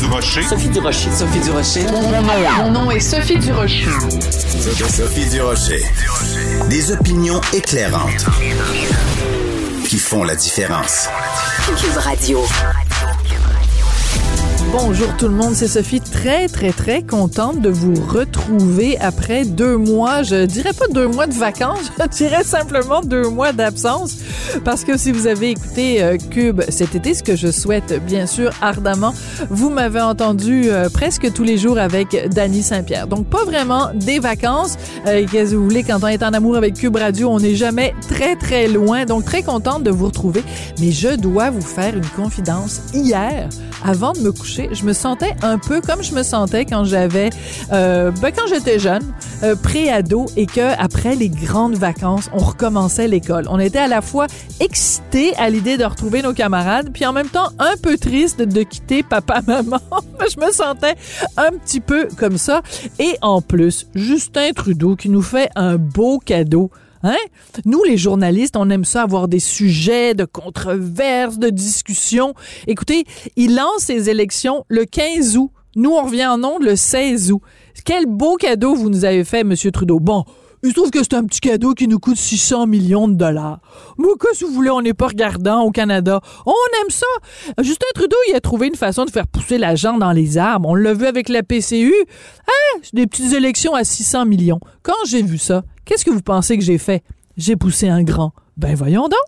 Durocher. Sophie Durocher. Sophie Durocher. Mon nom est Sophie Durocher. Sophie Durocher. Des opinions éclairantes qui font la différence. Cube Radio. Bonjour tout le monde, c'est Sophie, très très très contente de vous retrouver après 2 mois, je dirais pas 2 mois de vacances, je dirais simplement 2 mois d'absence, parce que si vous avez écouté Cube cet été, ce que je souhaite bien sûr ardemment, vous m'avez entendu presque tous les jours avec Dani Saint-Pierre, donc pas vraiment des vacances, qu'est-ce que vous voulez, quand on est en amour avec Cube Radio, on n'est jamais très très loin, donc très contente de vous retrouver, mais je dois vous faire une confidence, hier, avant de me coucher, je me sentais un peu comme je me sentais quand j'avais, quand j'étais jeune, pré-ado, et que après les grandes vacances, on recommençait l'école. On était à la fois excités à l'idée de retrouver nos camarades, puis en même temps un peu triste de quitter papa-maman. Je me sentais un petit peu comme ça. Et en plus, Justin Trudeau qui nous fait un beau cadeau. Hein? Nous, les journalistes, on aime ça avoir des sujets de controverses, de discussions. Écoutez, il lance ses élections le 15 août. Nous, on revient en ondes le 16 août. Quel beau cadeau vous nous avez fait, M. Trudeau. Bon, il se trouve que c'est un petit cadeau qui nous coûte 600 millions de dollars. Mais qu'est-ce que vous voulez, on n'est pas regardant au Canada. On aime ça. Justin Trudeau, il a trouvé une façon de faire pousser la jambe dans les arbres. On l'a vu avec la PCU. Hein? Des petites élections à 600 millions. Quand j'ai vu ça, qu'est-ce que vous pensez que j'ai fait? J'ai poussé un grand. Ben voyons donc.